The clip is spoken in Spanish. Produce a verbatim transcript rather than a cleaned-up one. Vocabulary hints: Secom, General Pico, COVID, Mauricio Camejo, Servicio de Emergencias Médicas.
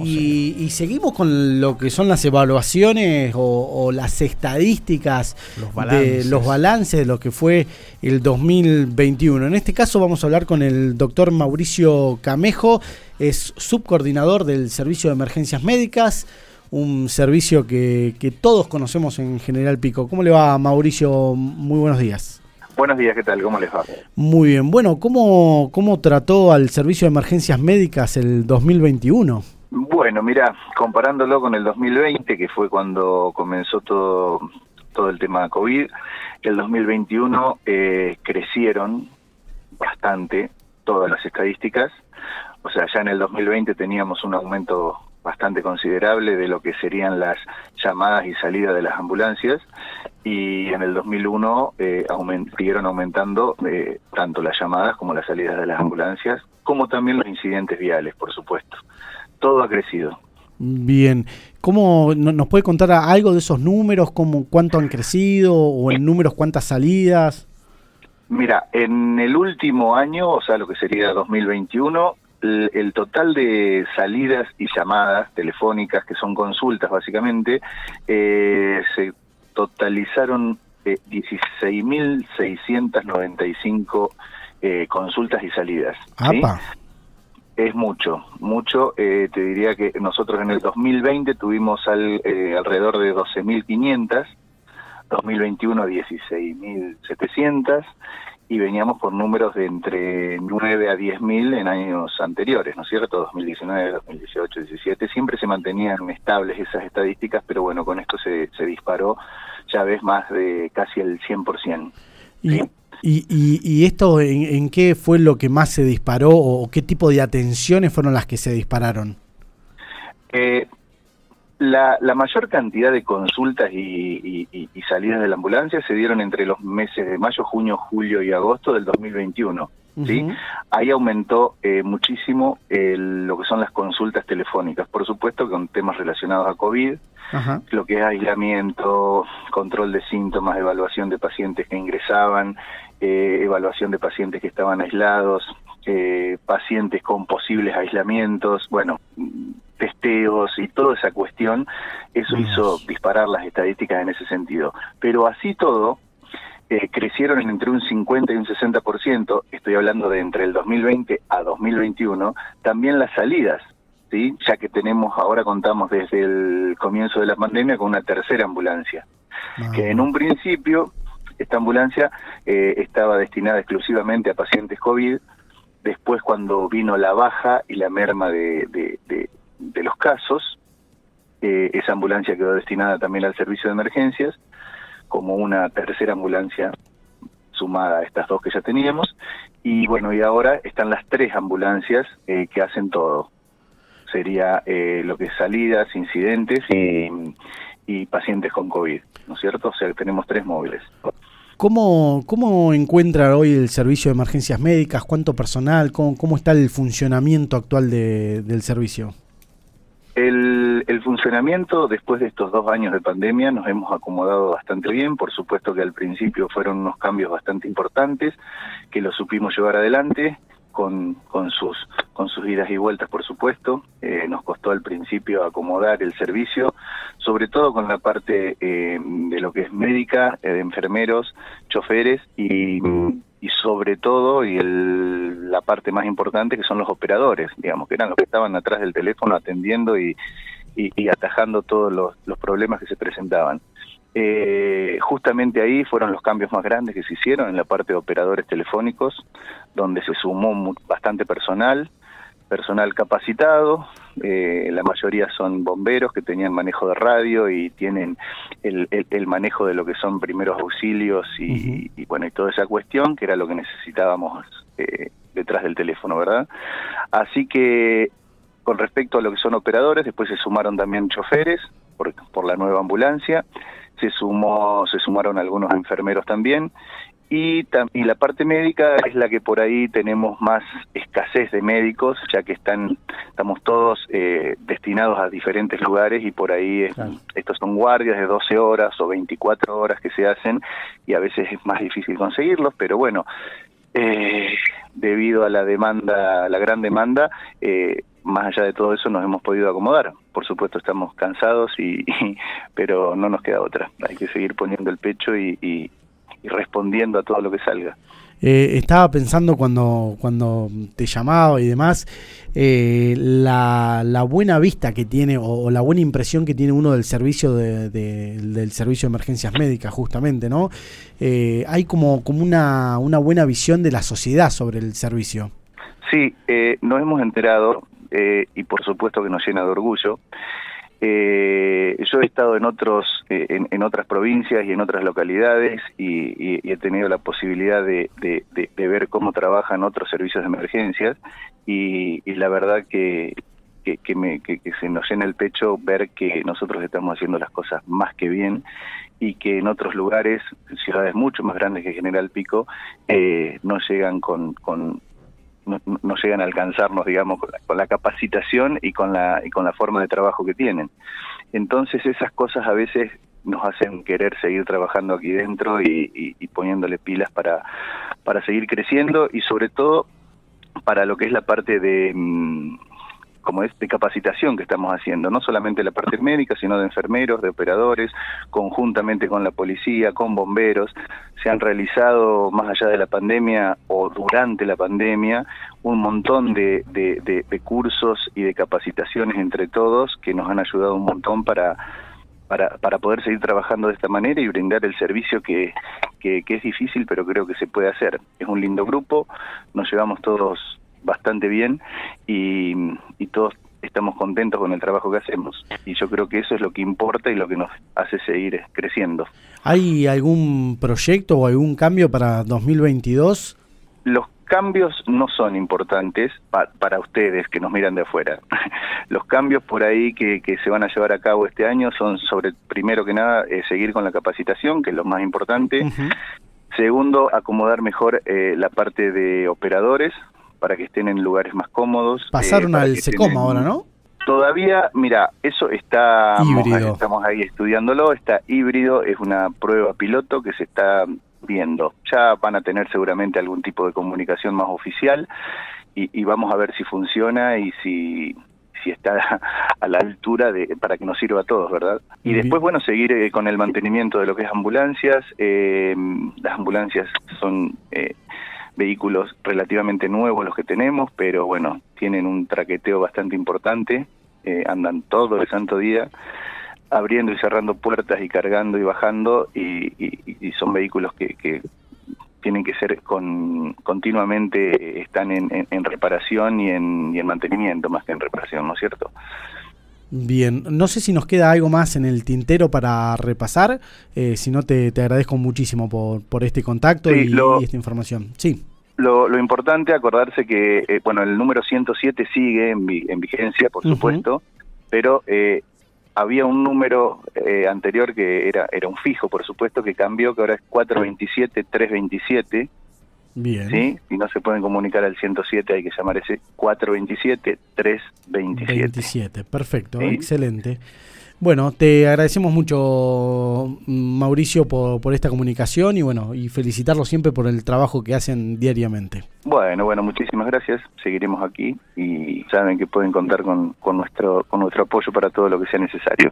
José. Y, y seguimos con lo que son las evaluaciones o, o las estadísticas, los balances. De los balances de lo que fue el dos mil veintiuno. En este caso vamos a hablar con el doctor Mauricio Camejo, es subcoordinador del Servicio de Emergencias Médicas, un servicio que, que todos conocemos en General Pico. ¿Cómo le va, Mauricio? Muy buenos días. Buenos días, ¿qué tal? ¿Cómo les va? Muy bien. Bueno, ¿cómo, cómo trató al Servicio de Emergencias Médicas el dos mil veintiuno? Bueno, mirá, comparándolo con el dos mil veinte, que fue cuando comenzó todo, todo el tema de COVID, el dos mil veintiuno eh, crecieron bastante todas las estadísticas. O sea, ya en el dos mil veinte teníamos un aumento bastante considerable de lo que serían las llamadas y salidas de las ambulancias, y en el dos mil uno eh, aument- siguieron aumentando eh, tanto las llamadas como las salidas de las ambulancias, como también los incidentes viales, por supuesto. Todo ha crecido. Bien. ¿Cómo no, nos puede contar algo de esos números? ¿Cómo, cuánto han crecido? ¿O en números cuántas salidas? Mira, en el último año, o sea, lo que sería dos mil veintiuno, el total de salidas y llamadas telefónicas, que son consultas básicamente, eh, se totalizaron eh, dieciséis mil seiscientos noventa y cinco eh, consultas y salidas. ¿Sí? Es mucho, mucho. Eh, te diría que nosotros en el dos mil veinte tuvimos al, eh, alrededor de doce mil quinientas, dos mil veintiuno dieciséis mil setecientas, y veníamos por números de entre nueve a diez mil en años anteriores, ¿no es cierto? dos mil diecinueve, dos mil dieciocho, dos mil diecisiete, siempre se mantenían estables esas estadísticas, pero bueno, con esto se, se disparó, ya ves, más de casi el cien por ciento. ¿Sí? ¿Y, y, y, y esto en, en qué fue lo que más se disparó, o qué tipo de atenciones fueron las que se dispararon? Eh... La, la mayor cantidad de consultas y, y, y salidas de la ambulancia se dieron entre los meses de mayo, junio, julio y agosto del dos mil veintiuno, ¿sí? Uh-huh. Ahí aumentó eh, muchísimo el, lo que son las consultas telefónicas, por supuesto con temas relacionados a COVID, uh-huh, lo que es aislamiento, control de síntomas, evaluación de pacientes que ingresaban, eh, evaluación de pacientes que estaban aislados, eh, pacientes con posibles aislamientos, bueno, testeos y toda esa cuestión, eso hizo disparar las estadísticas en ese sentido. Pero así todo, eh, crecieron entre un cincuenta y un sesenta por ciento, estoy hablando de entre el dos mil veinte a dos mil veintiuno, también las salidas, ¿sí? Ya que tenemos, ahora contamos desde el comienzo de la pandemia con una tercera ambulancia, ah. que en un principio esta ambulancia eh, estaba destinada exclusivamente a pacientes COVID, después cuando vino la baja y la merma de... de, de de los casos, eh, esa ambulancia quedó destinada también al servicio de emergencias, como una tercera ambulancia sumada a estas dos que ya teníamos, y bueno, y ahora están las tres ambulancias eh, que hacen todo. Sería eh, lo que es salidas, incidentes y, y pacientes con COVID, ¿no es cierto? O sea, tenemos tres móviles. ¿Cómo, cómo encuentra hoy el servicio de emergencias médicas? ¿Cuánto personal? ¿Cómo, cómo está el funcionamiento actual de, del servicio? El, el funcionamiento, después de estos dos años de pandemia, nos hemos acomodado bastante bien. Por supuesto que al principio fueron unos cambios bastante importantes, que los supimos llevar adelante con, con, sus, con sus idas y vueltas, por supuesto. Eh, nos costó al principio acomodar el servicio, sobre todo con la parte eh, de lo que es médica, eh, de enfermeros, choferes y... y sobre todo, y el, la parte más importante, que son los operadores, digamos, que eran los que estaban atrás del teléfono atendiendo y, y, y atajando todos los, los problemas que se presentaban. Eh, justamente ahí fueron los cambios más grandes que se hicieron en la parte de operadores telefónicos, donde se sumó bastante personal, personal capacitado, eh, la mayoría son bomberos que tenían manejo de radio y tienen el, el, el manejo de lo que son primeros auxilios y, uh-huh, y bueno, y toda esa cuestión que era lo que necesitábamos eh, detrás del teléfono, ¿verdad? Así que con respecto a lo que son operadores, después se sumaron también choferes por, por la nueva ambulancia, se sumó, se sumaron algunos enfermeros también. Y, tam- y la parte médica es la que por ahí tenemos más escasez de médicos, ya que están estamos todos eh, destinados a diferentes lugares y por ahí es, claro, estos son guardias de doce horas o veinticuatro horas que se hacen y a veces es más difícil conseguirlos, pero bueno, eh, debido a la demanda, la gran demanda, eh, más allá de todo eso nos hemos podido acomodar. Por supuesto estamos cansados, y, y pero no nos queda otra. Hay que seguir poniendo el pecho y, y, y respondiendo a todo lo que salga. Eh, estaba pensando cuando cuando te llamaba y demás, eh, la, la buena vista que tiene o, o la buena impresión que tiene uno del servicio de, de, del servicio de emergencias médicas, justamente, ¿no? Eh, hay como, como una, una buena visión de la sociedad sobre el servicio. Sí, eh, nos hemos enterado eh, y por supuesto que nos llena de orgullo. Eh, yo he estado en otros, eh, en, en otras provincias y en otras localidades y, y, y he tenido la posibilidad de, de, de, de ver cómo trabajan otros servicios de emergencias y, y la verdad que, que, que, me, que, que se nos llena el pecho ver que nosotros estamos haciendo las cosas más que bien y que en otros lugares, ciudades mucho más grandes que General Pico, eh, no llegan con... con No, no llegan a alcanzarnos, digamos, con la, con la capacitación y con la y con la forma de trabajo que tienen. Entonces esas cosas a veces nos hacen querer seguir trabajando aquí dentro y, y, y poniéndole pilas para, para seguir creciendo y sobre todo para lo que es la parte de... Mmm, como es de capacitación que estamos haciendo, no solamente la parte médica, sino de enfermeros, de operadores, conjuntamente con la policía, con bomberos. Se han realizado, más allá de la pandemia o durante la pandemia, un montón de, de, de, de cursos y de capacitaciones entre todos que nos han ayudado un montón para, para, para poder seguir trabajando de esta manera y brindar el servicio que, que, que es difícil, pero creo que se puede hacer. Es un lindo grupo, nos llevamos todos bastante bien y, y todos estamos contentos con el trabajo que hacemos y yo creo que eso es lo que importa y lo que nos hace seguir creciendo. ¿Hay algún proyecto o algún cambio para dos mil veintidós? Los cambios no son importantes pa- para ustedes que nos miran de afuera. Los cambios por ahí que, que se van a llevar a cabo este año son sobre, primero que nada, eh, seguir con la capacitación, que es lo más importante. Uh-huh. Segundo, acomodar mejor eh, la parte de operadores, para que estén en lugares más cómodos. Pasaron eh, al Secom ahora, ¿no? Todavía, mira, eso está... Híbrido. Estamos ahí estudiándolo, está híbrido, es una prueba piloto que se está viendo. Ya van a tener seguramente algún tipo de comunicación más oficial y, y vamos a ver si funciona y si... si está a la altura de para que nos sirva a todos, ¿verdad? Y después, bueno, seguir eh, con el mantenimiento de lo que es ambulancias. Eh, las ambulancias son eh, vehículos relativamente nuevos los que tenemos, pero bueno, tienen un traqueteo bastante importante, eh, andan todo el santo día, abriendo y cerrando puertas y cargando y bajando, y, y, y son vehículos que... que tienen que ser con continuamente, están en, en, en reparación y en, y en mantenimiento, más que en reparación, ¿no es cierto? Bien, no sé si nos queda algo más en el tintero para repasar, eh, si no te, te agradezco muchísimo por, por este contacto sí, y, lo, y esta información. Sí. Lo, lo importante acordarse que, eh, bueno, el número ciento siete sigue en, vi, en vigencia, por uh-huh. supuesto, pero... Eh, había un número eh, anterior que era era un fijo, por supuesto, que cambió, que ahora es cuatro veintisiete, tres veintisiete. Bien. ¿Sí? Si no se pueden comunicar al ciento siete, hay que llamar ese cuatro veintisiete, tres veintisiete. veintisiete, perfecto, ¿sí? Excelente. Bueno, te agradecemos mucho, Mauricio, por, por esta comunicación y bueno, y felicitarlos siempre por el trabajo que hacen diariamente. Bueno, bueno, muchísimas gracias. Seguiremos aquí y saben que pueden contar con, con nuestro con nuestro apoyo para todo lo que sea necesario.